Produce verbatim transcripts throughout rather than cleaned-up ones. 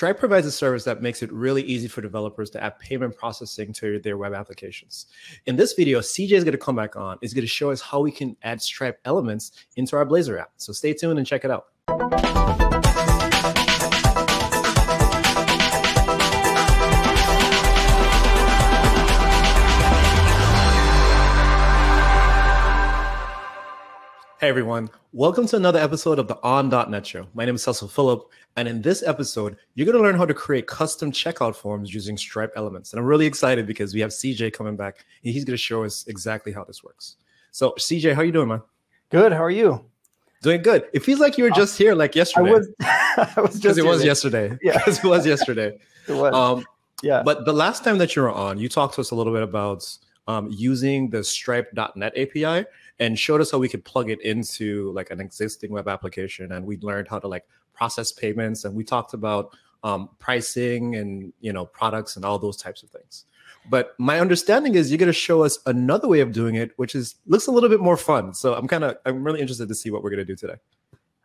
Stripe provides a service that makes it really easy for developers to add payment processing to their web applications. In this video, C J is going to come back on. He's going to show us how we can add Stripe Elements into our Blazor app. So stay tuned and check it out. Hey everyone, welcome to another episode of the On .NET Show. My name is Cecil Phillip, and in this episode, you're going to learn how to create custom checkout forms using Stripe Elements. And I'm really excited because we have C J coming back, and he's going to show us exactly how this works. So C J, how are you doing, man? Good, how are you? Doing good. It feels like you were just here like yesterday. I was, I was just it was yesterday. Yeah. Because it was yesterday. It was. Um, yeah. But the last time that you were on, you talked to us a little bit about um, using the Stripe dot net A P I, and showed us how we could plug it into like an existing web application. And we learned how to like process payments. And we talked about um, pricing and, you know, products and all those types of things. But my understanding is you're going to show us another way of doing it, which is looks a little bit more fun. So I'm kind of I'm really interested to see what we're going to do today.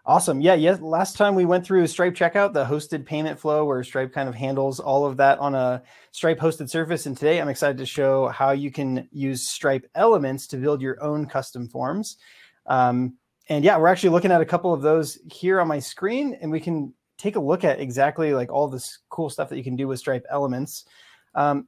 Awesome. Yeah. Yeah. Last time we went through Stripe Checkout, the hosted payment flow where Stripe kind of handles all of that on a Stripe hosted service. And today I'm excited to show how you can use Stripe Elements to build your own custom forms. Um, and yeah, we're actually looking at a couple of those here on my screen, and we can take a look at exactly like all this cool stuff that you can do with Stripe Elements. Um,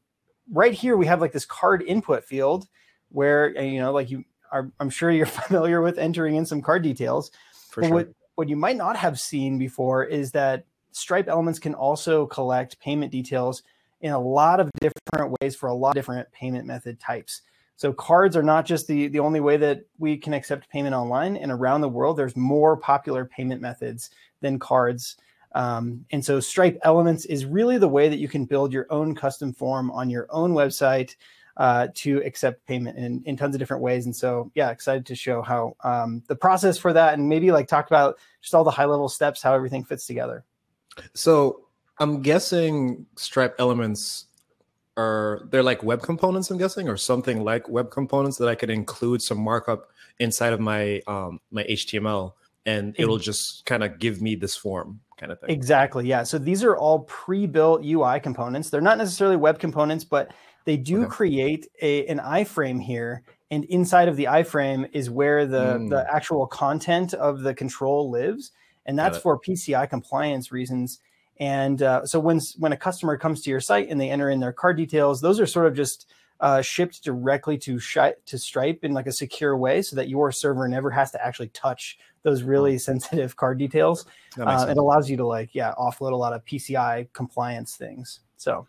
right here, we have like this card input field where, you know, like you are, I'm sure you're familiar with entering in some card details. For sure. What, What you might not have seen before is that Stripe Elements can also collect payment details in a lot of different ways for a lot of different payment method types. So cards are not just the, the only way that we can accept payment online, and around the world, there's more popular payment methods than cards. Um, and so Stripe Elements is really the way that you can build your own custom form on your own website Uh, to accept payment in, in tons of different ways. And so, yeah, excited to show how um, the process for that, and maybe like talk about just all the high level steps, how everything fits together. So I'm guessing Stripe Elements are, they're like web components, I'm guessing, or something like web components that I could include some markup inside of my, um, my H T M L, and mm-hmm. it'll just kind of give me this form. Kind of thing. Exactly. Yeah. So these are all pre-built U I components. They're not necessarily web components, but they do okay. create a, an iframe here. And inside of the iframe is where the, mm. the actual content of the control lives. And that's for P C I compliance reasons. And uh, so when, when a customer comes to your site and they enter in their card details, those are sort of just uh, shipped directly to, shi to Stripe in like a secure way so that your server never has to actually touch those really sensitive card details. Uh, it allows you to like, yeah, offload a lot of P C I compliance things. So.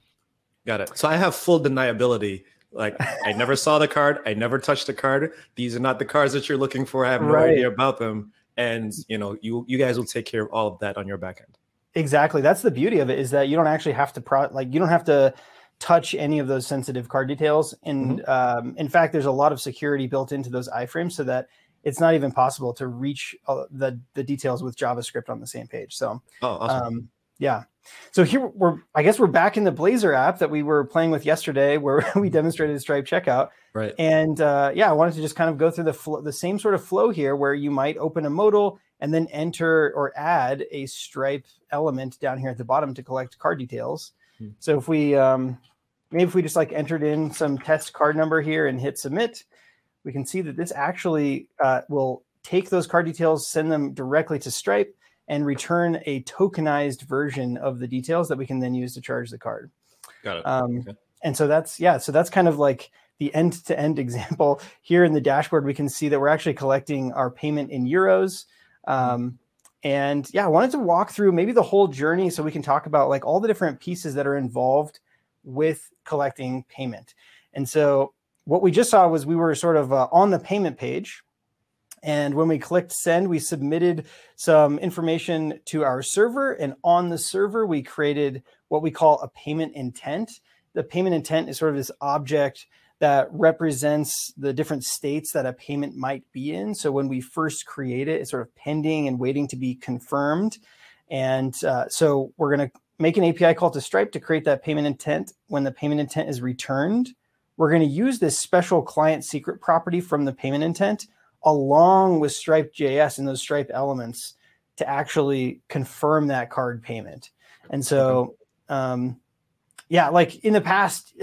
Got it. So I have full deniability. Like I never saw the card. I never touched the card. These are not the cards that you're looking for. I have no right. idea about them. And you know, you, you guys will take care of all of that on your back end. Exactly. That's the beauty of it, is that you don't actually have to pro like, you don't have to touch any of those sensitive card details. And mm-hmm. um, in fact, there's a lot of security built into those iframes so that it's not even possible to reach uh, the, the details with JavaScript on the same page. So, oh, awesome. um, yeah. So here we're, I guess we're back in the Blazor app that we were playing with yesterday, where we demonstrated Stripe Checkout. Right. And uh, yeah, I wanted to just kind of go through the flow, the same sort of flow here, where you might open a modal and then enter or add a Stripe element down here at the bottom to collect card details. Hmm. So if we, um, maybe if we just like entered in some test card number here and hit submit, we can see that this actually uh, will take those card details, send them directly to Stripe, and return a tokenized version of the details that we can then use to charge the card. Got it. Um, okay. And so that's, yeah, so that's kind of like the end-to-end example. Here in the dashboard, we can see that we're actually collecting our payment in euros. Um, and yeah, I wanted to walk through maybe the whole journey so we can talk about like all the different pieces that are involved with collecting payment. And so what we just saw was we were sort of uh, on the payment page. And when we clicked send, we submitted some information to our server. And on the server, we created what we call a payment intent. The payment intent is sort of this object that represents the different states that a payment might be in. So when we first create it, it's sort of pending and waiting to be confirmed. And uh, so we're going to make an A P I call to Stripe to create that payment intent. When the payment intent is returned, we're going to use this special client secret property from the payment intent along with Stripe J S and those Stripe elements to actually confirm that card payment. And so, um, yeah, like in the past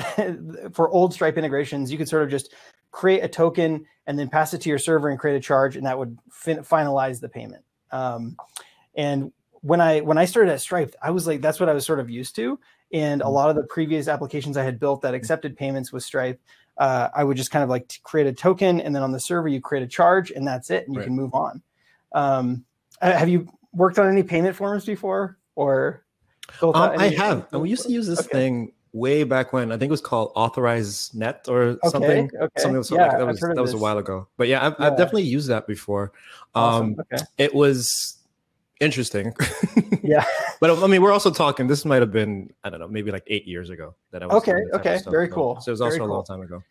for old Stripe integrations, you could sort of just create a token and then pass it to your server and create a charge, and that would fin finalize the payment. Um, and when I when I started at Stripe, I was like, that's what I was sort of used to. And a lot of the previous applications I had built that accepted payments with Stripe, uh, I would just kind of like create a token, and then on the server you create a charge, and that's it, and you right. can move on. Um, have you worked on any payment forms before, or? Um, I have. And we used to use this okay. thing way back when. I think it was called Authorize dot net or okay. something. Okay. Something, something yeah, like that was that was a while ago. But yeah, I've, yeah. I've definitely used that before. Awesome. Um, okay. It was interesting. yeah. But I mean, we're also talking. This might have been, I don't know, maybe like eight years ago that I was. Okay. Okay. Very ago. cool. So it was also cool. a long time ago.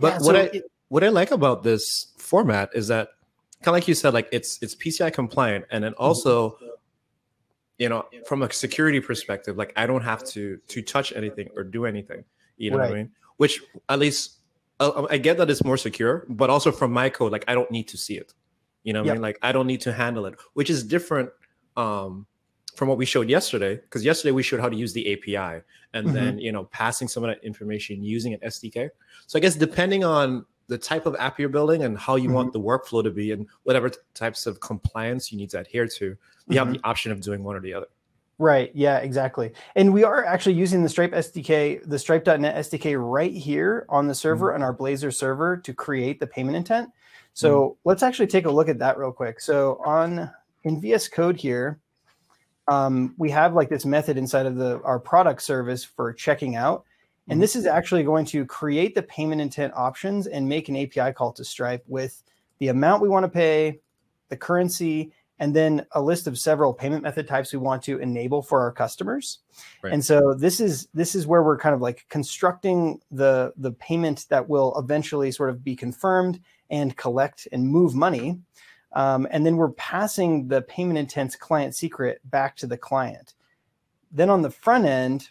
But yeah, what so I it, what I like about this format is that, kind of like you said, like it's it's P C I compliant, and then also. Mm-hmm. You know, from a security perspective, like I don't have to to touch anything or do anything. You know right. what I mean? Which at least I, I get that it's more secure, but also from my code, like I don't need to see it. You know what yep. I mean? Like I don't need to handle it, which is different um, from what we showed yesterday. Because yesterday we showed how to use the A P I and mm-hmm. then, you know, passing some of that information using an S D K. So I guess depending on the type of app you're building and how you mm-hmm. want the workflow to be and whatever types of compliance you need to adhere to, you mm-hmm. have the option of doing one or the other. Right. Yeah, exactly. And we are actually using the Stripe S D K, the Stripe dot net S D K right here on the server mm-hmm. on our Blazor server to create the payment intent. So mm-hmm. let's actually take a look at that real quick. So on in V S Code here, um, we have like this method inside of the our product service for checking out. And this is actually going to create the payment intent options and make an A P I call to Stripe with the amount we want to pay, the currency, and then a list of several payment method types we want to enable for our customers. Right. And so this is this is where we're kind of like constructing the, the payment that will eventually sort of be confirmed and collect and move money. Um, and then we're passing the payment intent's client secret back to the client. Then on the front end,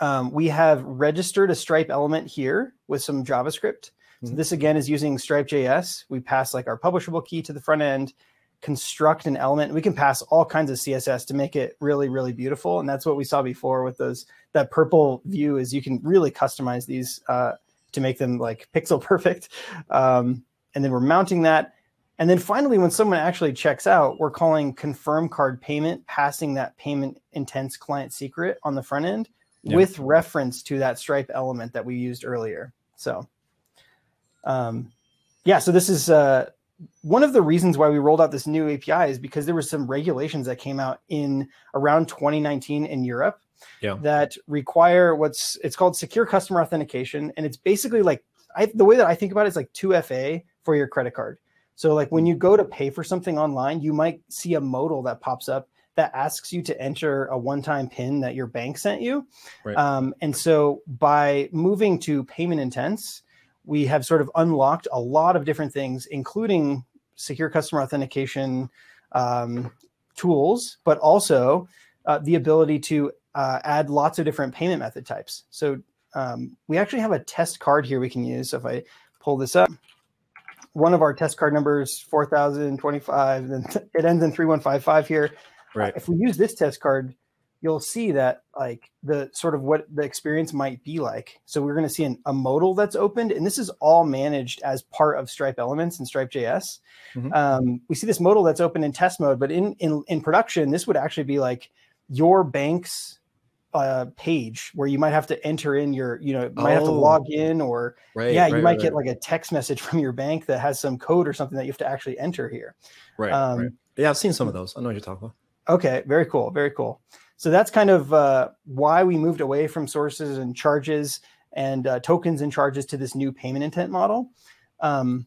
Um, we have registered a Stripe element here with some JavaScript. Mm-hmm. So this again is using Stripe dot J S. We pass like our publishable key to the front end, construct an element. We can pass all kinds of C S S to make it really, really beautiful. And that's what we saw before with those, that purple view is you can really customize these uh, to make them like pixel perfect. Um, and then we're mounting that. And then finally, when someone actually checks out, we're calling confirm card payment, passing that payment intent's client secret on the front end. Yeah. With reference to that Stripe element that we used earlier. So, um, yeah, so this is uh, one of the reasons why we rolled out this new A P I is because there were some regulations that came out in around twenty nineteen in Europe yeah. that require what's it's called secure customer authentication. And it's basically like I, the way that I think about it is like two F A for your credit card. So like when you go to pay for something online, you might see a modal that pops up that asks you to enter a one-time PIN that your bank sent you. Right. Um, and so by moving to payment intents, we have sort of unlocked a lot of different things, including secure customer authentication um, tools, but also uh, the ability to uh, add lots of different payment method types. So um, we actually have a test card here we can use. So if I pull this up, one of our test card numbers, four thousand twenty-five, and it ends in three one five five here. Right. If we use this test card, you'll see that like the sort of what the experience might be like. So we're going to see an, a modal that's opened, and this is all managed as part of Stripe Elements and Stripe dot J S. Mm-hmm. um, we see this modal that's open in test mode, but in in, in production, this would actually be like your bank's uh, page where you might have to enter in your, you know, might oh. have to log in or right, yeah, right, you might right, get right. like a text message from your bank that has some code or something that you have to actually enter here. Right. Um, right. Yeah, I've seen some of those. I know what you're talking about. Okay, very cool, very cool. So that's kind of uh, why we moved away from sources and charges and uh, tokens and charges to this new payment intent model. Um,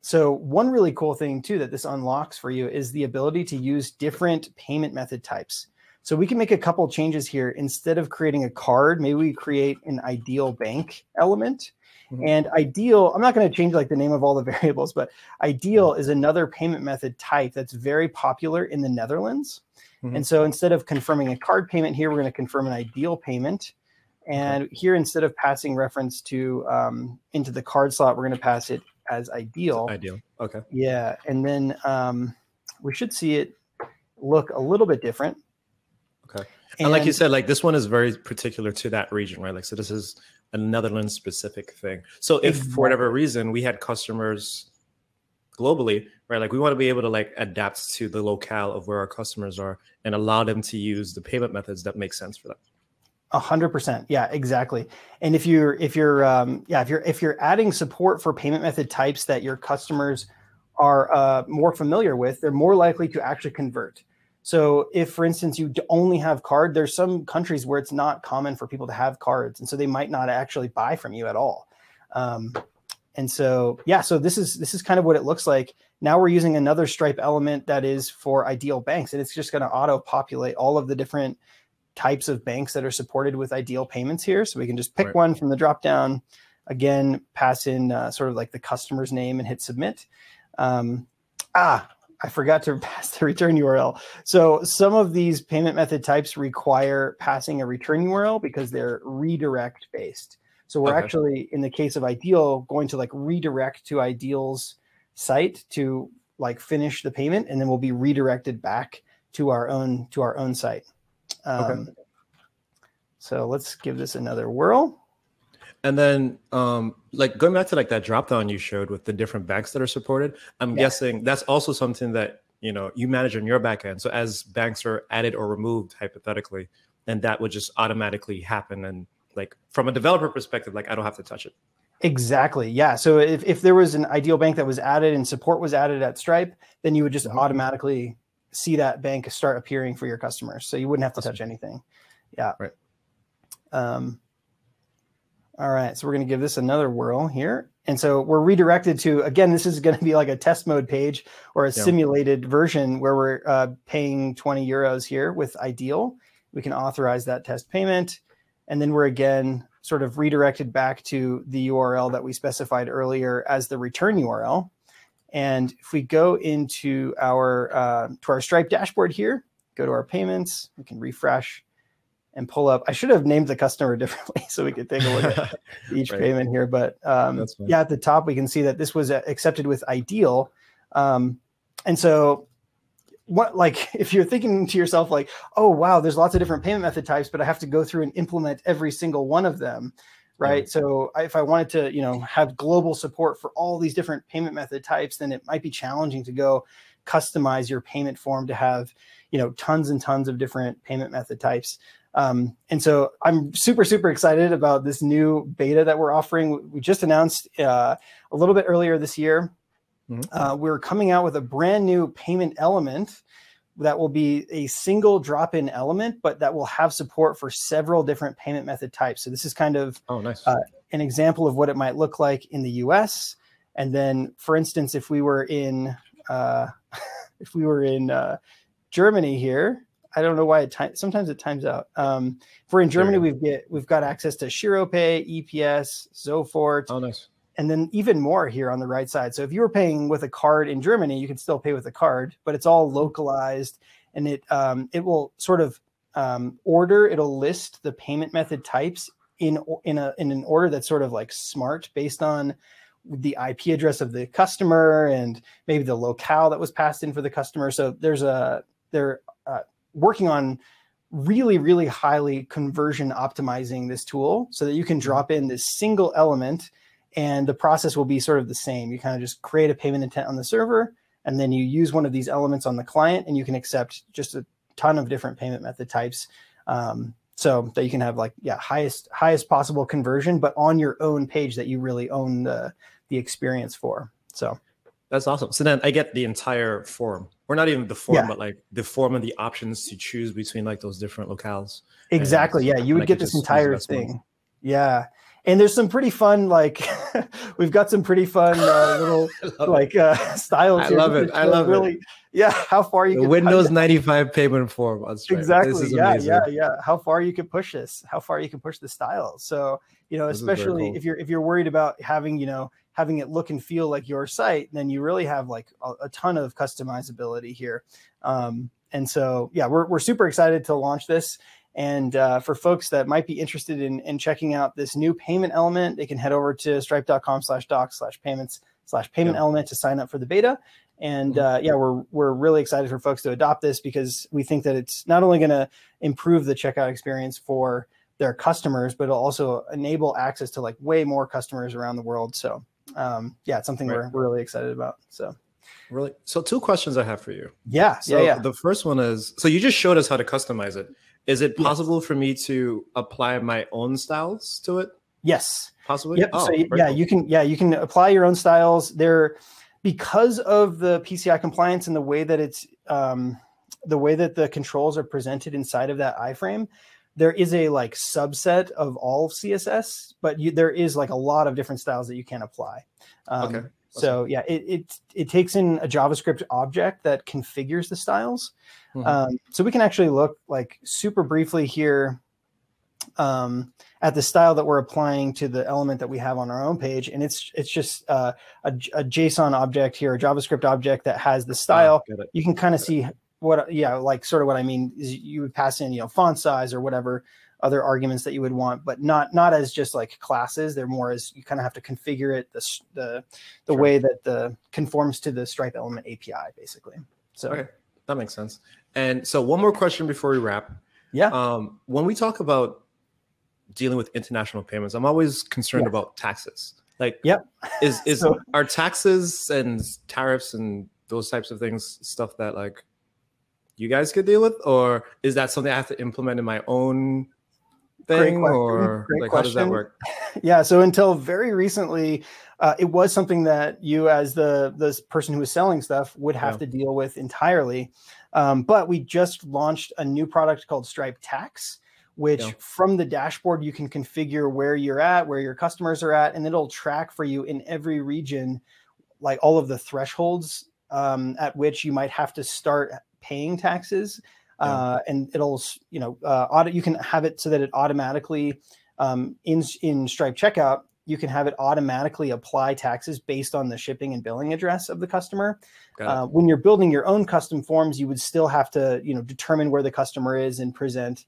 so one really cool thing too that this unlocks for you is the ability to use different payment method types. So we can make a couple changes here. Instead of creating a card, maybe we create an iDEAL bank element. Mm-hmm. And iDEAL, I'm not going to change like the name of all the variables, but iDEAL is another payment method type that's very popular in the Netherlands. Mm-hmm. And so instead of confirming a card payment here, we're going to confirm an iDEAL payment. And okay. here, instead of passing reference to um, into the card slot, we're going to pass it as iDEAL. iDEAL. Okay. Yeah. And then um, we should see it look a little bit different. Okay. And, and like you said, like this one is very particular to that region, right? Like, so this is a Netherlands specific thing. So if exactly. for whatever reason we had customers globally, right? Like we want to be able to like adapt to the locale of where our customers are and allow them to use the payment methods that make sense for them. A hundred percent. Yeah, exactly. And if you're, if you're, um, yeah, if you're, if you're adding support for payment method types that your customers are uh, more familiar with, they're more likely to actually convert. So if, for instance, you only have card, there's some countries where it's not common for people to have cards. And so they might not actually buy from you at all. Um, and so, yeah, so this is, this is kind of what it looks like. Now we're using another Stripe element that is for iDEAL banks, and it's just going to auto populate all of the different types of banks that are supported with iDEAL payments here. So we can just pick right. one from the dropdown, again, pass in uh, sort of like the customer's name and hit submit. Um, ah, I forgot to pass the return U R L. So some of these payment method types require passing a return U R L because they're redirect based. So we're okay. actually, in the case of iDEAL, going to like redirect to iDEAL's site to like finish the payment, and then we'll be redirected back to our own to our own site. Um, okay. So let's give this another whirl. And then, um, like going back to like that dropdown you showed with the different banks that are supported, I'm yeah. guessing that's also something that, you know, you manage on your back end. So as banks are added or removed, hypothetically, then that would just automatically happen. And like from a developer perspective, like I don't have to touch it. Exactly. Yeah. So if, if there was an iDEAL bank that was added and support was added at Stripe, then you would just mm-hmm. automatically see that bank start appearing for your customers. So you wouldn't have to touch anything. Yeah. Right. Um, All right, so we're going to give this another whirl here. And so we're redirected to, again, this is going to be like a test mode page or a yeah. simulated version where we're uh, paying twenty euros here with iDEAL. We can authorize that test payment. And then we're again sort of redirected back to the U R L that we specified earlier as the return U R L. And if we go into our, uh, to our Stripe dashboard here, go to our payments, we can refresh and pull up. I should have named the customer differently so we could take a look at each right. payment here. But um, yeah, at the top, we can see that this was accepted with iDEAL. Um, and so what, like, if you're thinking to yourself, like, oh, wow, there's lots of different payment method types, but I have to go through and implement every single one of them, right? Mm-hmm. So if I wanted to, you know, have global support for all these different payment method types, then it might be challenging to go customize your payment form to have, you know, tons and tons of different payment method types. Um, and so I'm super, super excited about this new beta that we're offering. We just announced uh, a little bit earlier this year. Mm-hmm. uh, we're coming out with a brand new payment element that will be a single drop-in element, but that will have support for several different payment method types. So this is kind of oh, nice. uh, an example of what it might look like in the U S. And then, for instance, if we were in uh, if we were in uh, Germany here. I don't know why it time, sometimes it times out. Um, if we're in Germany, we've get we've got access to GiroPay, E P S, Sofort, oh, nice. and then even more here on the right side. So if you were paying with a card in Germany, you can still pay with a card, but it's all localized, and it um, it will sort of um, order. It'll list the payment method types in in a in an order that's sort of like smart based on the I P address of the customer and maybe the locale that was passed in for the customer. So there's a there. Uh, working on really, really highly conversion optimizing this tool so that you can drop in this single element and the process will be sort of the same. You kind of just create a payment intent on the server, and then you use one of these elements on the client, and you can accept just a ton of different payment method types. Um, so that you can have like, yeah, highest, highest possible conversion, but on your own page that you really own the, the experience for. So that's awesome. So then I get the entire form, or not even the form, yeah. but like the form and the options to choose between like those different locales. Exactly. And, yeah. You would get this entire thing. One. Yeah. And there's some pretty fun, like we've got some pretty fun uh, little like uh, styles. I here love it. I love really, it. Yeah. How far you the can Windows ninety-five payment form. On exactly. This is yeah. Amazing. Yeah. Yeah. How far you can push this, how far you can push the styles. So, you know, this especially cool. if you're, if you're worried about having, you know, having it look and feel like your site, then you really have like a, a ton of customizability here. Um, and so, yeah, we're, we're super excited to launch this. And uh, for folks that might be interested in, in checking out this new payment element, they can head over to stripe dot com slash docs slash payments slash payment element to sign up for the beta. And uh, yeah, we're we're really excited for folks to adopt this because we think that it's not only going to improve the checkout experience for their customers, but it'll also enable access to like way more customers around the world. So um, yeah, it's something right. we're, we're really excited about. So really, so two questions I have for you. Yeah. So yeah, yeah. The first one is, so you just showed us how to customize it. Is it possible yes. for me to apply my own styles to it? Yes. Possibly. Yep. Oh, so, yeah, cool. you can. Yeah, you can apply your own styles there. Because of the P C I compliance and the way that it's um, the way that the controls are presented inside of that iframe, there is a like subset of all of C S S, but you, there is like a lot of different styles that you can apply. Um, okay. So yeah, it, it it takes in a JavaScript object that configures the styles. Mm-hmm. Um, so we can actually look like super briefly here um, at the style that we're applying to the element that we have on our own page. And it's, it's just, uh, a, a JSON object here, a JavaScript object that has the style. Oh, you can kind of see it. what, yeah, like sort of what I mean is you would pass in, you know, font size or whatever other arguments that you would want, but not, not as just like classes. They're more as you kind of have to configure it the, the, the sure. way that the conforms to the Stripe element A P I basically. So okay. That makes sense. And so one more question before we wrap. Yeah. Um, when we talk about dealing with international payments, I'm always concerned yeah. about taxes. Like, yep. is is so, are taxes and tariffs and those types of things stuff that like you guys could deal with, or is that something I have to implement in my own thing, or great like question. How does that work? Yeah. So until very recently, uh, it was something that you, as the the person who was selling stuff, would have yeah. to deal with entirely. Um, but we just launched a new product called Stripe Tax, which yeah. from the dashboard, you can configure where you're at, where your customers are at, and it'll track for you in every region, like all of the thresholds um, at which you might have to start paying taxes. Yeah. Uh, and it'll, you know, uh, audit, you can have it so that it automatically um, in, in Stripe Checkout, you can have it automatically apply taxes based on the shipping and billing address of the customer. Uh, when you're building your own custom forms, you would still have to, you know, determine where the customer is and present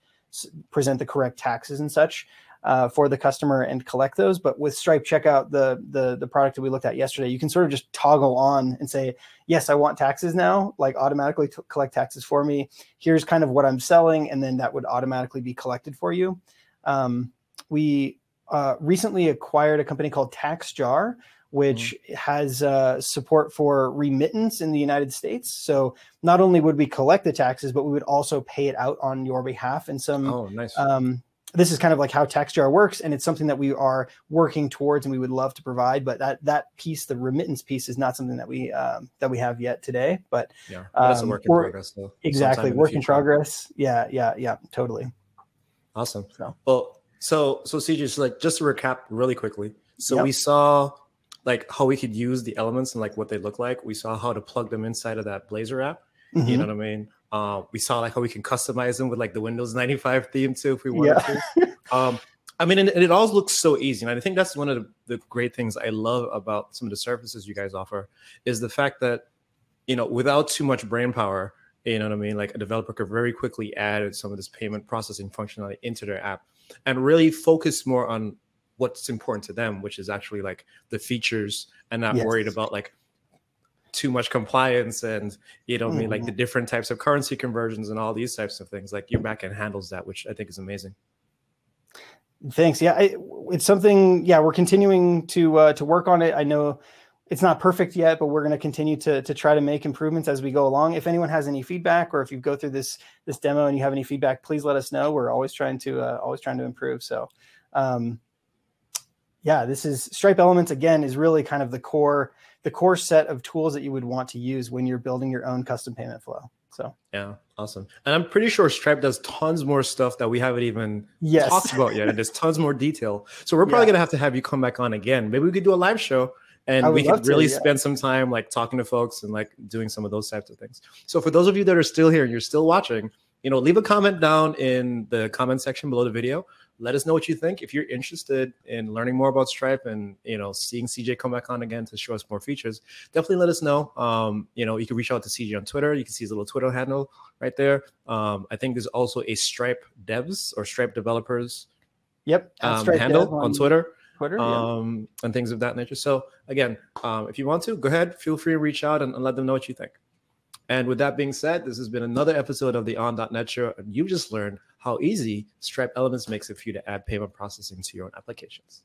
present the correct taxes and such uh, for the customer and collect those. But with Stripe Checkout, the, the the product that we looked at yesterday, you can sort of just toggle on and say, yes, I want taxes now, like automatically t- collect taxes for me. Here's kind of what I'm selling. And then that would automatically be collected for you. Um, we uh, recently acquired a company called TaxJar, which mm-hmm. has uh, support for remittance in the United States. So not only would we collect the taxes, but we would also pay it out on your behalf. And some, oh, nice. um, this is kind of like how TaxJar works, and it's something that we are working towards and we would love to provide. But that that piece, the remittance piece, is not something that we um, that we have yet today. But yeah, well, that's um, a work in progress, though. Exactly, work in progress. Yeah, yeah, yeah, totally. Awesome. So. Well, so so C J, so like just to recap really quickly. So yep. we saw. Like how we could use the elements and like what they look like. We saw how to plug them inside of that Blazor app. Mm-hmm. You know what I mean? Uh, we saw like how we can customize them with like the Windows ninety-five theme too, if we wanted yeah. to. Um, I mean, and, and it all looks so easy. And I think that's one of the, the great things I love about some of the services you guys offer is the fact that, you know, without too much brain power, you know what I mean? Like a developer could very quickly add some of this payment processing functionality into their app and really focus more on what's important to them, which is actually like the features and not yes. worried about like too much compliance and, you know, mm-hmm. I mean, like the different types of currency conversions and all these types of things. Like your backend handles that, which I think is amazing. Thanks. Yeah. I, it's something, yeah, we're continuing to, uh, to work on it. I know it's not perfect yet, but we're going to continue to, to try to make improvements as we go along. If anyone has any feedback, or if you go through this, this demo and you have any feedback, please let us know. We're always trying to, uh, always trying to improve. So, um, yeah, this is Stripe Elements again is really kind of the core, the core set of tools that you would want to use when you're building your own custom payment flow. So yeah, awesome. And I'm pretty sure Stripe does tons more stuff that we haven't even yes. talked about yet. And there's tons more detail. So we're probably yeah. gonna have to have you come back on again. Maybe we could do a live show and we could really to, yeah. spend some time like talking to folks and like doing some of those types of things. So for those of you that are still here and you're still watching, you know, leave a comment down in the comment section below the video. Let us know what you think. If you're interested in learning more about Stripe and, you know, seeing C J come back on again to show us more features, definitely let us know. Um, you know, you can reach out to C J on Twitter. You can see his little Twitter handle right there. Um, I think there's also a Stripe Devs or Stripe Developers yep, um, Stripe handle Dev on, on Twitter. Twitter, um, yeah. and things of that nature. So again, um, if you want to, go ahead, feel free to reach out and, and let them know what you think. And with that being said, this has been another episode of the On dot net Show, and you just learned how easy Stripe Elements makes it for you to add payment processing to your own applications.